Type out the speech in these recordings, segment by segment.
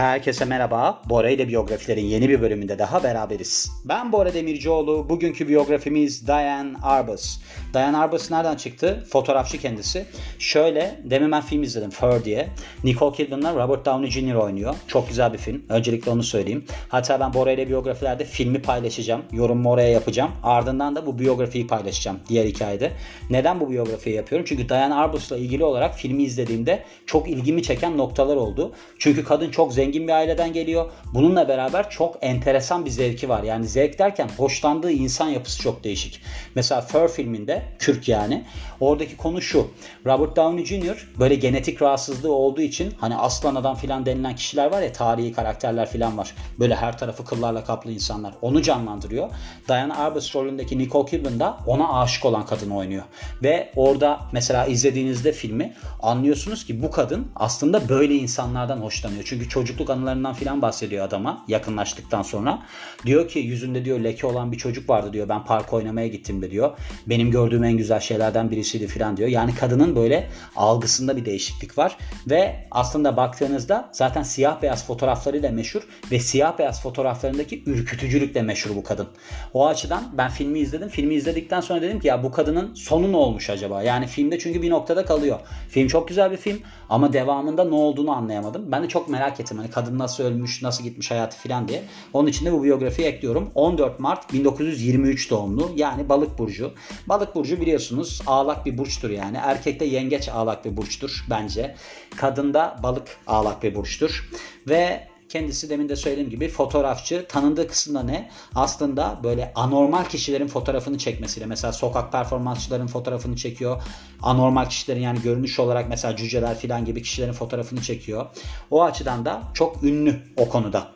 Herkese merhaba, Bora ile biyografilerin yeni bir bölümünde daha beraberiz. Ben Bora Demircioğlu, bugünkü biyografimiz Diane Arbus. Diane Arbus nereden çıktı? Fotoğrafçı kendisi. Şöyle, demin ben film izledim, Fur diye. Nicole Kidman'la Robert Downey Jr. oynuyor. Çok güzel bir film, öncelikle onu söyleyeyim. Hatta ben Bora ile biyografilerde filmi paylaşacağım, yorumumu oraya yapacağım. Ardından da bu biyografiyi paylaşacağım diğer hikayede. Neden bu biyografiyi yapıyorum? Çünkü Diane Arbus'la ilgili olarak filmi izlediğimde çok ilgimi çeken noktalar oldu. Çünkü kadın çok zengin bir aileden geliyor. Bununla beraber çok enteresan bir zevki var. Yani zevk derken hoşlandığı insan yapısı çok değişik. Mesela Fur filminde, kürk yani, oradaki konu şu. Robert Downey Jr. böyle genetik rahatsızlığı olduğu için hani aslan adam filan denilen kişiler var ya, tarihi karakterler filan var. Böyle her tarafı kıllarla kaplı insanlar. Onu canlandırıyor. Diane Arbus rolündeki Nicole Kidman da ona aşık olan kadını oynuyor. Ve orada mesela izlediğinizde filmi anlıyorsunuz ki bu kadın aslında böyle insanlardan hoşlanıyor. Çünkü çocukluk anılarından filan bahsediyor adama yakınlaştıktan sonra. Diyor ki yüzünde diyor leke olan bir çocuk vardı diyor. Ben parka oynamaya gittim de diyor. Benim gördüğüm en güzel şeylerden birisiydi filan diyor. Yani kadının böyle algısında bir değişiklik var. Ve aslında baktığınızda zaten siyah beyaz fotoğraflarıyla meşhur ve siyah beyaz fotoğraflarındaki ürkütücülükle meşhur bu kadın. O açıdan ben filmi izledim. Filmi izledikten sonra dedim ki ya bu kadının sonu ne olmuş acaba? Yani filmde çünkü bir noktada kalıyor. Film çok güzel bir film ama devamında ne olduğunu anlayamadım. Ben de çok merak ettim. Hani kadın nasıl ölmüş, nasıl gitmiş hayatı filan diye. Onun için de bu biyografiyi ekliyorum. 14 Mart 1923 doğumlu. Yani balık burcu. Balık burcu biliyorsunuz ağlak bir burçtur yani. Erkekte yengeç ağlak bir burçtur bence. Kadında balık ağlak bir burçtur. Ve kendisi demin de söylediğim gibi fotoğrafçı. Tanındığı kısımda ne? Aslında böyle anormal kişilerin fotoğrafını çekmesiyle. Mesela sokak performansçıların fotoğrafını çekiyor. Anormal kişilerin yani görünüş olarak mesela cüceler filan gibi kişilerin fotoğrafını çekiyor. O açıdan da çok ünlü o konuda.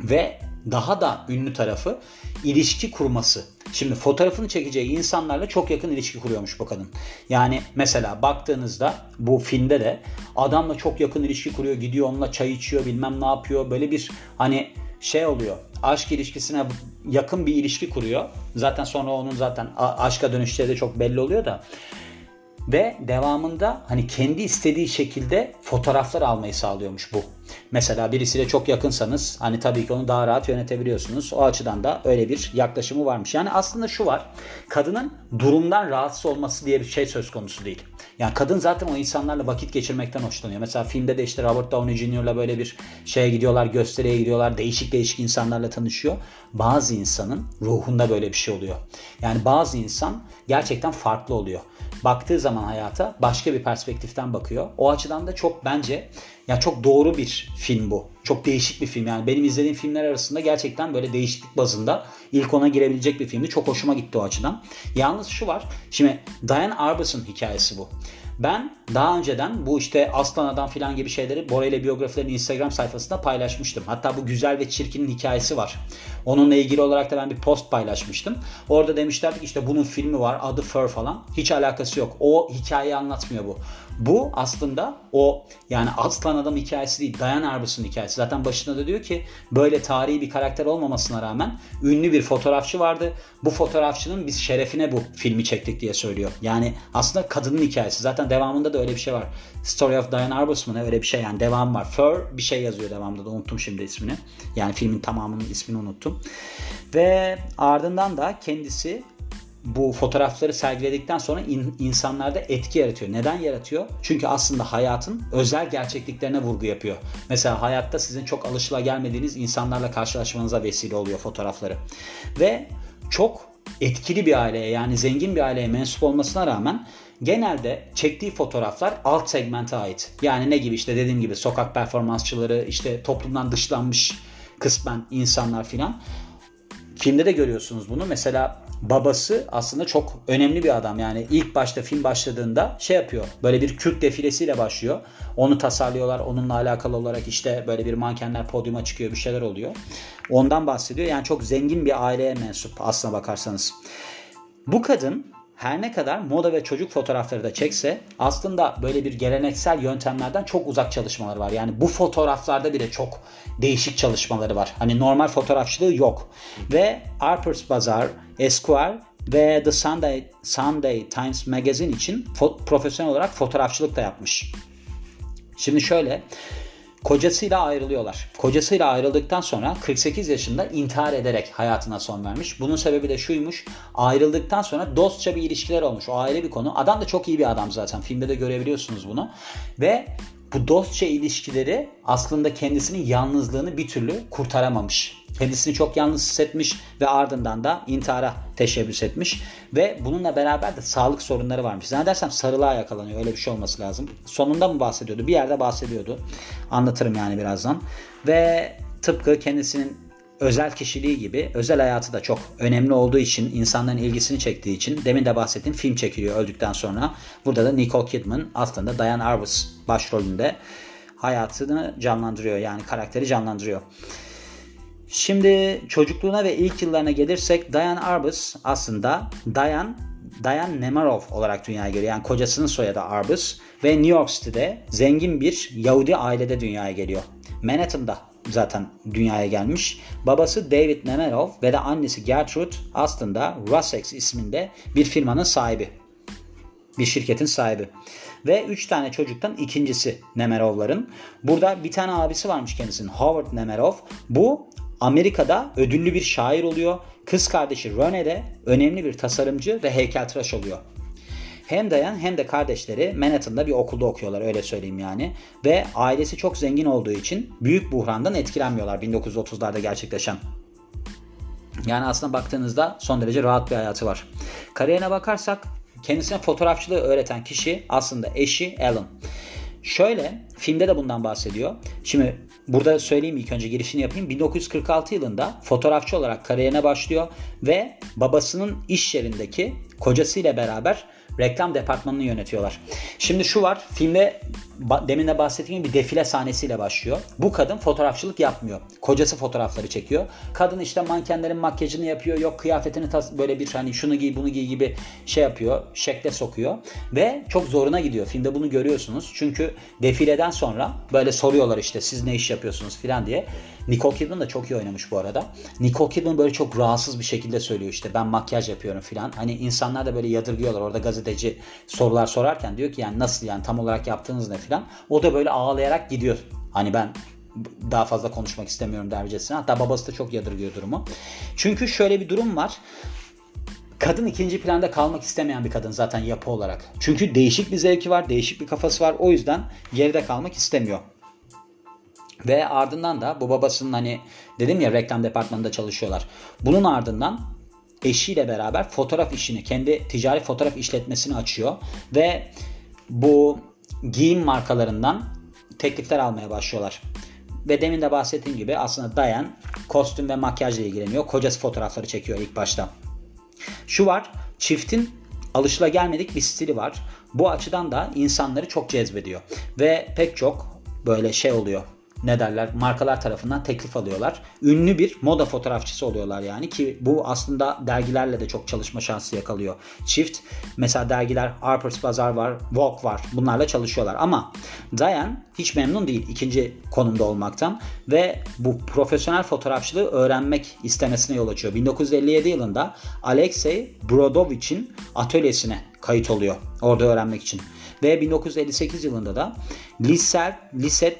Ve daha da ünlü tarafı ilişki kurması. Şimdi fotoğrafını çekeceği insanlarla çok yakın ilişki kuruyormuş bu kadın. Yani mesela baktığınızda bu filmde de adamla çok yakın ilişki kuruyor. Gidiyor onunla çay içiyor, bilmem ne yapıyor. Böyle bir hani şey oluyor. Aşk ilişkisine yakın bir ilişki kuruyor. Zaten sonra onun zaten aşka dönüşleri de çok belli oluyor da. Ve devamında hani kendi istediği şekilde fotoğraflar almayı sağlıyormuş bu. Mesela birisiyle çok yakınsanız hani tabii ki onu daha rahat yönetebiliyorsunuz. O açıdan da öyle bir yaklaşımı varmış. Yani aslında şu var. Kadının durumdan rahatsız olması diye bir şey söz konusu değil. Yani kadın zaten o insanlarla vakit geçirmekten hoşlanıyor. Mesela filmde de işte Robert Downey Jr.'la böyle bir şeye gidiyorlar, gösteriye gidiyorlar. Değişik değişik insanlarla tanışıyor. Bazı insanın ruhunda böyle bir şey oluyor. Yani bazı insan gerçekten farklı oluyor. Baktığı zaman hayata başka bir perspektiften bakıyor. O açıdan da çok bence ya çok doğru bir film bu. Çok değişik bir film. Yani benim izlediğim filmler arasında gerçekten böyle değişiklik bazında ilk ona girebilecek bir filmdi. Çok hoşuma gitti o açıdan. Yalnız şu var. Şimdi Diane Arbus'un hikayesi bu. Ben daha önceden bu işte Aslan Adam filan gibi şeyleri Bora ile biyografilerin Instagram sayfasında paylaşmıştım. Hatta bu güzel ve çirkinin hikayesi var. Onunla ilgili olarak da ben bir post paylaşmıştım. Orada demişlerdi ki işte bunun filmi var, adı Fur falan. Hiç alakası yok. O hikayeyi anlatmıyor bu. Bu aslında o yani Aslan Adam hikayesi değil, Diane Arbus'un hikayesi. Zaten başında da diyor ki böyle tarihi bir karakter olmamasına rağmen ünlü bir fotoğrafçı vardı. Bu fotoğrafçının biz şerefine bu filmi çektik diye söylüyor. Yani aslında kadının hikayesi. Zaten devamında da öyle bir şey var. Story of Diane Arbus mu ne öyle bir şey yani devam var. Fur bir şey yazıyor devamında da unuttum şimdi ismini. Yani filmin tamamının ismini unuttum. Ve ardından da kendisi bu fotoğrafları sergiledikten sonra insanlarda etki yaratıyor. Neden yaratıyor? Çünkü aslında hayatın özel gerçekliklerine vurgu yapıyor. Mesela hayatta sizin çok alışılagelmediğiniz insanlarla karşılaşmanıza vesile oluyor fotoğrafları. Ve çok etkili bir aileye yani zengin bir aileye mensup olmasına rağmen genelde çektiği fotoğraflar alt segmente ait. Yani ne gibi işte dediğim gibi sokak performansçıları, işte toplumdan dışlanmış kısmen insanlar filan. Filmde de görüyorsunuz bunu. Mesela babası aslında çok önemli bir adam. Yani ilk başta film başladığında şey yapıyor. Böyle bir kürk defilesiyle başlıyor. Onu tasarlıyorlar. Onunla alakalı olarak işte böyle bir mankenler podyuma çıkıyor. Bir şeyler oluyor. Ondan bahsediyor. Yani çok zengin bir aileye mensup aslına bakarsanız. Bu kadın her ne kadar moda ve çocuk fotoğrafları da çekse aslında böyle bir geleneksel yöntemlerden çok uzak çalışmaları var. Yani bu fotoğraflarda bile çok değişik çalışmaları var. Hani normal fotoğrafçılığı yok. Ve Harper's Bazaar, Esquire ve The Sunday Times Magazine için profesyonel olarak fotoğrafçılık da yapmış. Şimdi şöyle Kocasıyla ayrılıyorlar. Kocasıyla ayrıldıktan sonra 48 yaşında intihar ederek hayatına son vermiş. Bunun sebebi de şuymuş. Ayrıldıktan sonra dostça bir ilişkiler olmuş. O ayrı bir konu. Adam da çok iyi bir adam zaten. Filmde de görebiliyorsunuz bunu. Ve bu dostça ilişkileri aslında kendisinin yalnızlığını bir türlü kurtaramamış. Kendisini çok yalnız hissetmiş ve ardından da intihara teşebbüs etmiş. Ve bununla beraber de sağlık sorunları varmış. Zannedersem sarılığa yakalanıyor. Öyle bir şey olması lazım. Sonunda mı bahsediyordu? Bir yerde bahsediyordu. Anlatırım yani birazdan. Ve tıpkı kendisinin özel kişiliği gibi özel hayatı da çok önemli olduğu için, insanların ilgisini çektiği için, demin de bahsettiğim film çekiliyor öldükten sonra. Burada da Nicole Kidman aslında Diane Arbus başrolünde hayatını canlandırıyor. Yani karakteri canlandırıyor. Şimdi çocukluğuna ve ilk yıllarına gelirsek Diane Arbus aslında Diane Nemerov olarak dünyaya geliyor. Yani kocasının soyadı Arbus ve New York City'de zengin bir Yahudi ailede dünyaya geliyor. Manhattan'da zaten dünyaya gelmiş. Babası David Nemerov ve de annesi Gertrude aslında Russex isminde bir firmanın sahibi. Bir şirketin sahibi. Ve 3 tane çocuktan ikincisi Nemerov'ların. Burada bir tane abisi varmış kendisinin, Howard Nemerov. Bu Amerika'da ödüllü bir şair oluyor. Kız kardeşi Rene de önemli bir tasarımcı ve heykeltıraş oluyor. Hem Diane hem de kardeşleri Manhattan'da bir okulda okuyorlar, öyle söyleyeyim yani. Ve ailesi çok zengin olduğu için büyük buhrandan etkilenmiyorlar 1930'larda gerçekleşen. Yani aslında baktığınızda son derece rahat bir hayatı var. Kariyerine bakarsak kendisine fotoğrafçılığı öğreten kişi aslında eşi Allan. Şöyle, filmde de bundan bahsediyor. Şimdi burada söyleyeyim, ilk önce girişini yapayım. 1946 yılında fotoğrafçı olarak kariyerine başlıyor ve babasının iş yerindeki kocasıyla beraber reklam departmanını yönetiyorlar. Şimdi şu var, filmde demin de bahsettiğim gibi bir defile sahnesiyle başlıyor. Bu kadın fotoğrafçılık yapmıyor. Kocası fotoğrafları çekiyor. Kadın işte mankenlerin makyajını yapıyor. Yok kıyafetini böyle bir hani şunu giy bunu giy gibi şey yapıyor. Şekle sokuyor. Ve çok zoruna gidiyor. Filmde bunu görüyorsunuz. Çünkü defileden sonra böyle soruyorlar işte siz ne iş yapıyorsunuz filan diye. Nicole Kidman da çok iyi oynamış bu arada. Nicole Kidman böyle çok rahatsız bir şekilde söylüyor işte ben makyaj yapıyorum filan. Hani insanlar da böyle yadırgıyorlar. Orada gazeteci sorular sorarken diyor ki yani nasıl yani tam olarak yaptığınız ne filan. O da böyle ağlayarak gidiyor. Hani ben daha fazla konuşmak istemiyorum dercesine. Hatta babası da çok yadırgıyor durumu. Çünkü şöyle bir durum var. Kadın ikinci planda kalmak istemeyen bir kadın zaten yapı olarak. Çünkü değişik bir zevki var, değişik bir kafası var. O yüzden geride kalmak istemiyor. Ve ardından da bu babasının hani dedim ya reklam departmanında çalışıyorlar. Bunun ardından eşiyle beraber fotoğraf işini, kendi ticari fotoğraf işletmesini açıyor. Ve bu giyim markalarından teklifler almaya başlıyorlar. Ve demin de bahsettiğim gibi aslında Diane kostüm ve makyajla ilgileniyor. Kocası fotoğrafları çekiyor ilk başta. Şu var, çiftin alışılagelmedik bir stili var. Bu açıdan da insanları çok cezbediyor. Ve pek çok böyle şey oluyor. Ne derler? Markalar tarafından teklif alıyorlar. Ünlü bir moda fotoğrafçısı oluyorlar yani ki bu aslında dergilerle de çok çalışma şansı yakalıyor. Çift mesela dergiler Harper's Bazaar var, Vogue var. Bunlarla çalışıyorlar ama Diane hiç memnun değil ikinci konumda olmaktan ve bu profesyonel fotoğrafçılığı öğrenmek istemesine yol açıyor. 1957 yılında Alexey Brodovich'in atölyesine kayıt oluyor orada öğrenmek için. Ve 1958 yılında da Lisette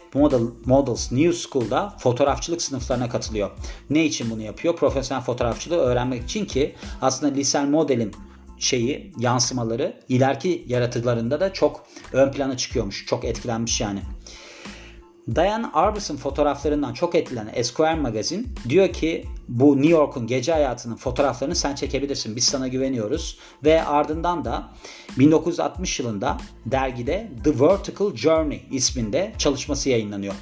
Models New School'da fotoğrafçılık sınıflarına katılıyor. Ne için bunu yapıyor? Profesyonel fotoğrafçılığı öğrenmek için ki aslında Lisette Model'in şeyi, yansımaları ileriki yaratılarında da çok ön plana çıkıyormuş. Çok etkilenmiş yani. Diane Arbus'un fotoğraflarından çok etkilenen Esquire Magazine diyor ki bu New York'un gece hayatının fotoğraflarını sen çekebilirsin. Biz sana güveniyoruz. Ve ardından da 1960 yılında dergide The Vertical Journey isminde çalışması yayınlanıyor.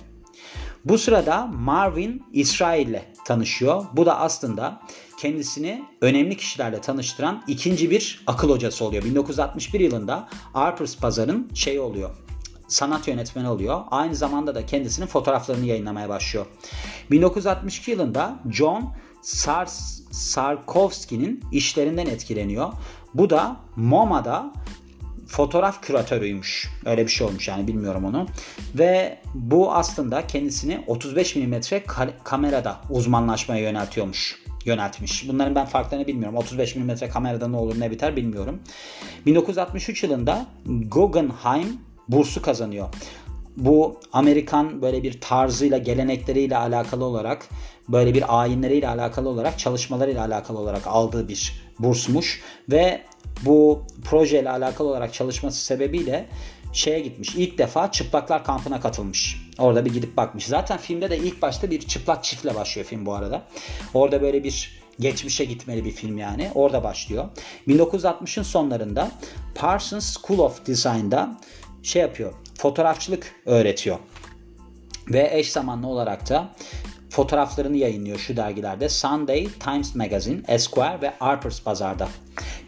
Bu sırada Marvin İsrael ile tanışıyor. Bu da aslında kendisini önemli kişilerle tanıştıran ikinci bir akıl hocası oluyor. 1961 yılında Harper's Bazaar'ın şeyi oluyor. Sanat yönetmeni oluyor. Aynı zamanda da kendisinin fotoğraflarını yayınlamaya başlıyor. 1962 yılında John Sarkovski'nin işlerinden etkileniyor. Bu da MoMA'da fotoğraf küratörüymüş. Öyle bir şey olmuş yani bilmiyorum onu. Ve bu aslında kendisini 35 mm kamerada uzmanlaşmaya yöneltmiş. Bunların ben farklarını bilmiyorum. 35 mm kamerada ne olur ne biter bilmiyorum. 1963 yılında Guggenheim bursu kazanıyor. Bu Amerikan böyle bir tarzıyla, gelenekleriyle alakalı olarak, böyle bir ayinleriyle alakalı olarak, çalışmalarıyla alakalı olarak aldığı bir bursmuş ve bu projeyle alakalı olarak çalışması sebebiyle şeye gitmiş. İlk defa çıplaklar kampına katılmış. Orada bir gidip bakmış. Zaten filmde de ilk başta bir çıplak çiftle başlıyor film bu arada. Orada böyle bir geçmişe gitmeli bir film yani. Orada başlıyor. 1960'ın sonlarında Parsons School of Design'da şey yapıyor. Fotoğrafçılık öğretiyor. Ve eş zamanlı olarak da fotoğraflarını yayınlıyor şu dergilerde. Sunday Times Magazine, Esquire ve Harper's Bazaar'da.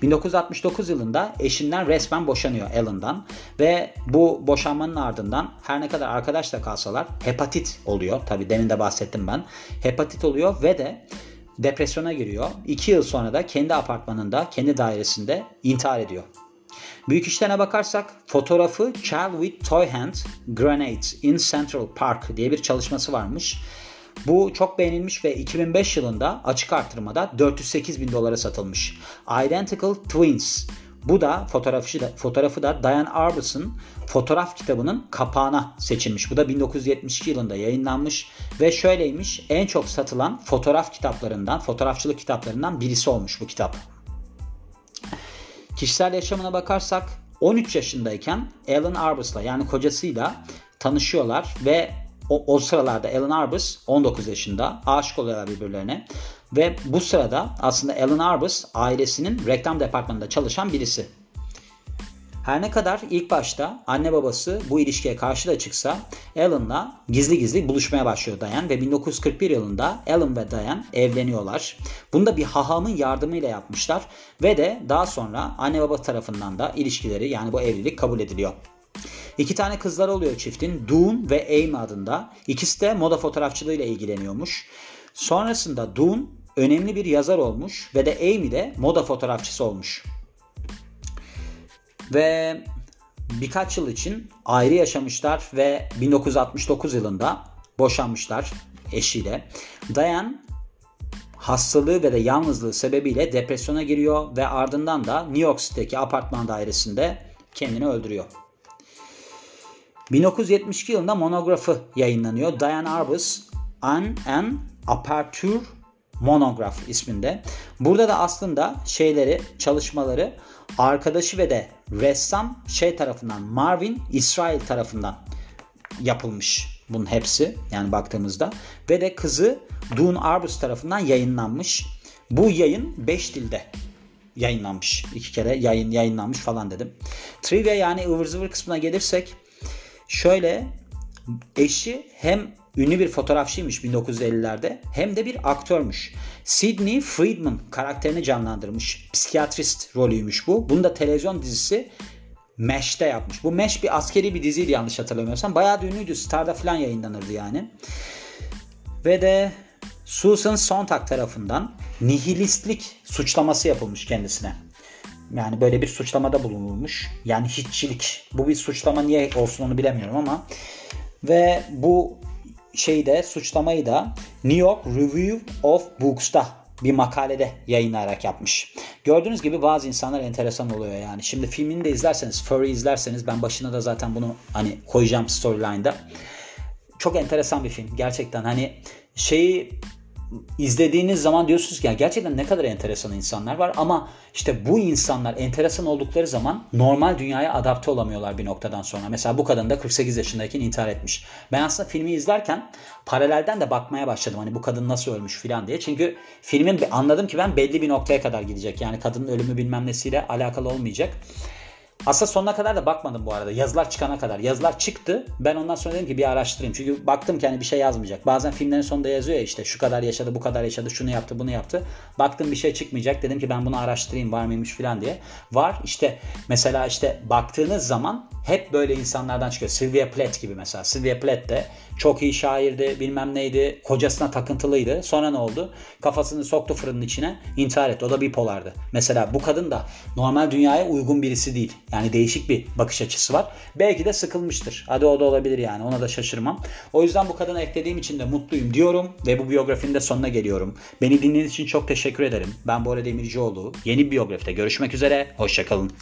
1969 yılında eşinden resmen boşanıyor, Allen'dan. Ve bu boşanmanın ardından her ne kadar arkadaşla kalsalar hepatit oluyor. Tabii demin de bahsettim ben. Hepatit oluyor ve de depresyona giriyor. 2 yıl sonra da kendi apartmanında, kendi dairesinde intihar ediyor. Büyük işlerine bakarsak fotoğrafı Child with Toy Hand Grenades in Central Park diye bir çalışması varmış. Bu çok beğenilmiş ve 2005 yılında açık artırmada $408,000 satılmış. Identical Twins. Bu da fotoğrafı da Diane Arbus'un fotoğraf kitabının kapağına seçilmiş. Bu da 1972 yılında yayınlanmış ve şöyleymiş, en çok satılan fotoğraf kitaplarından, fotoğrafçılık kitaplarından birisi olmuş bu kitap. Kişisel yaşamına bakarsak 13 yaşındayken Allan Arbus'la, yani kocasıyla tanışıyorlar ve o sıralarda Allan Arbus 19 yaşında, aşık oluyorlar birbirlerine ve bu sırada aslında Allan Arbus ailesinin reklam departmanında çalışan birisi. Her ne kadar ilk başta anne babası bu ilişkiye karşı da çıksa, Allan'la gizli gizli buluşmaya başlıyor Diane ve 1941 yılında Allan ve Diane evleniyorlar. Bunu da bir hahamın yardımıyla yapmışlar ve de daha sonra anne baba tarafından da ilişkileri, yani bu evlilik kabul ediliyor. 2 tane kızlar oluyor çiftin, Doon ve Amy adında. İkisi de moda fotoğrafçılığıyla ilgileniyormuş. Sonrasında Doon önemli bir yazar olmuş ve de Amy de moda fotoğrafçısı olmuş. Ve birkaç yıl için ayrı yaşamışlar ve 1969 yılında boşanmışlar eşiyle. Diane hastalığı ve de yalnızlığı sebebiyle depresyona giriyor ve ardından da New York City'deki apartman dairesinde kendini öldürüyor. 1972 yılında monografı yayınlanıyor. Diane Arbus, An Aperture Monograph isminde. Burada da aslında çalışmaları arkadaşı ve de ressam tarafından, Marvin İsrael tarafından yapılmış bunun hepsi, yani baktığımızda. Ve de kızı Doon Arbus tarafından yayınlanmış. Bu yayın 5 dilde yayınlanmış. 2 kere yayınlanmış falan dedim. Trivia, yani ıvır zıvır kısmına gelirsek şöyle, eşi hem ünlü bir fotoğrafçıymış 1950'lerde hem de bir aktörmüş. Sidney Friedman karakterini canlandırmış. Psikiyatrist rolüymüş bu. Bunu da televizyon dizisi M*A*S*H'te yapmış. Bu M*A*S*H bir askeri bir diziydi yanlış hatırlamıyorsam. Bayağı da ünlüydü. Star'da falan yayınlanırdı yani. Ve de Susan Sontag tarafından nihilistlik suçlaması yapılmış kendisine. Yani böyle bir suçlamada bulunulmuş. Yani hiççilik. Bu bir suçlama niye olsun onu bilemiyorum ama. Ve bu suçlamayı da New York Review of Books'ta bir makalede yayınlayarak yapmış. Gördüğünüz gibi bazı insanlar enteresan oluyor yani. Şimdi filmini de izlerseniz, Fur'u izlerseniz, ben başına da zaten bunu hani koyacağım storyline'da. Çok enteresan bir film. Gerçekten hani izlediğiniz zaman diyorsunuz ki ya gerçekten ne kadar enteresan insanlar var, ama işte bu insanlar enteresan oldukları zaman normal dünyaya adapte olamıyorlar bir noktadan sonra. Mesela bu kadın da 48 yaşındayken intihar etmiş. Ben aslında filmi izlerken paralelden de bakmaya başladım. Hani bu kadın nasıl ölmüş filan diye. Çünkü filmin anladım ki ben belli bir noktaya kadar gidecek. Yani kadının ölümü bilmem nesiyle alakalı olmayacak. Aslında sonuna kadar da bakmadım bu arada. Yazılar çıkana kadar. Yazılar çıktı. Ben ondan sonra dedim ki bir araştırayım. Çünkü baktım ki hani bir şey yazmayacak. Bazen filmlerin sonunda yazıyor ya işte şu kadar yaşadı, bu kadar yaşadı, şunu yaptı, bunu yaptı. Baktım bir şey çıkmayacak. Dedim ki ben bunu araştırayım, var mıymış falan diye. Var işte, mesela işte baktığınız zaman hep böyle insanlardan çıkıyor. Sylvia Plath gibi mesela. Sylvia Plath de çok iyi şairdi, bilmem neydi. Kocasına takıntılıydı. Sonra ne oldu? Kafasını soktu fırının içine, intihar etti. O da bipolardı. Mesela bu kadın da normal dünyaya uygun birisi değil. Yani değişik bir bakış açısı var. Belki de sıkılmıştır. Hadi o da olabilir yani. Ona da şaşırmam. O yüzden bu kadına eklediğim için de mutluyum diyorum. Ve bu biyografinin de sonuna geliyorum. Beni dinlediğiniz için çok teşekkür ederim. Ben Bora Demircioğlu. Yeni biyografide görüşmek üzere. Hoşçakalın.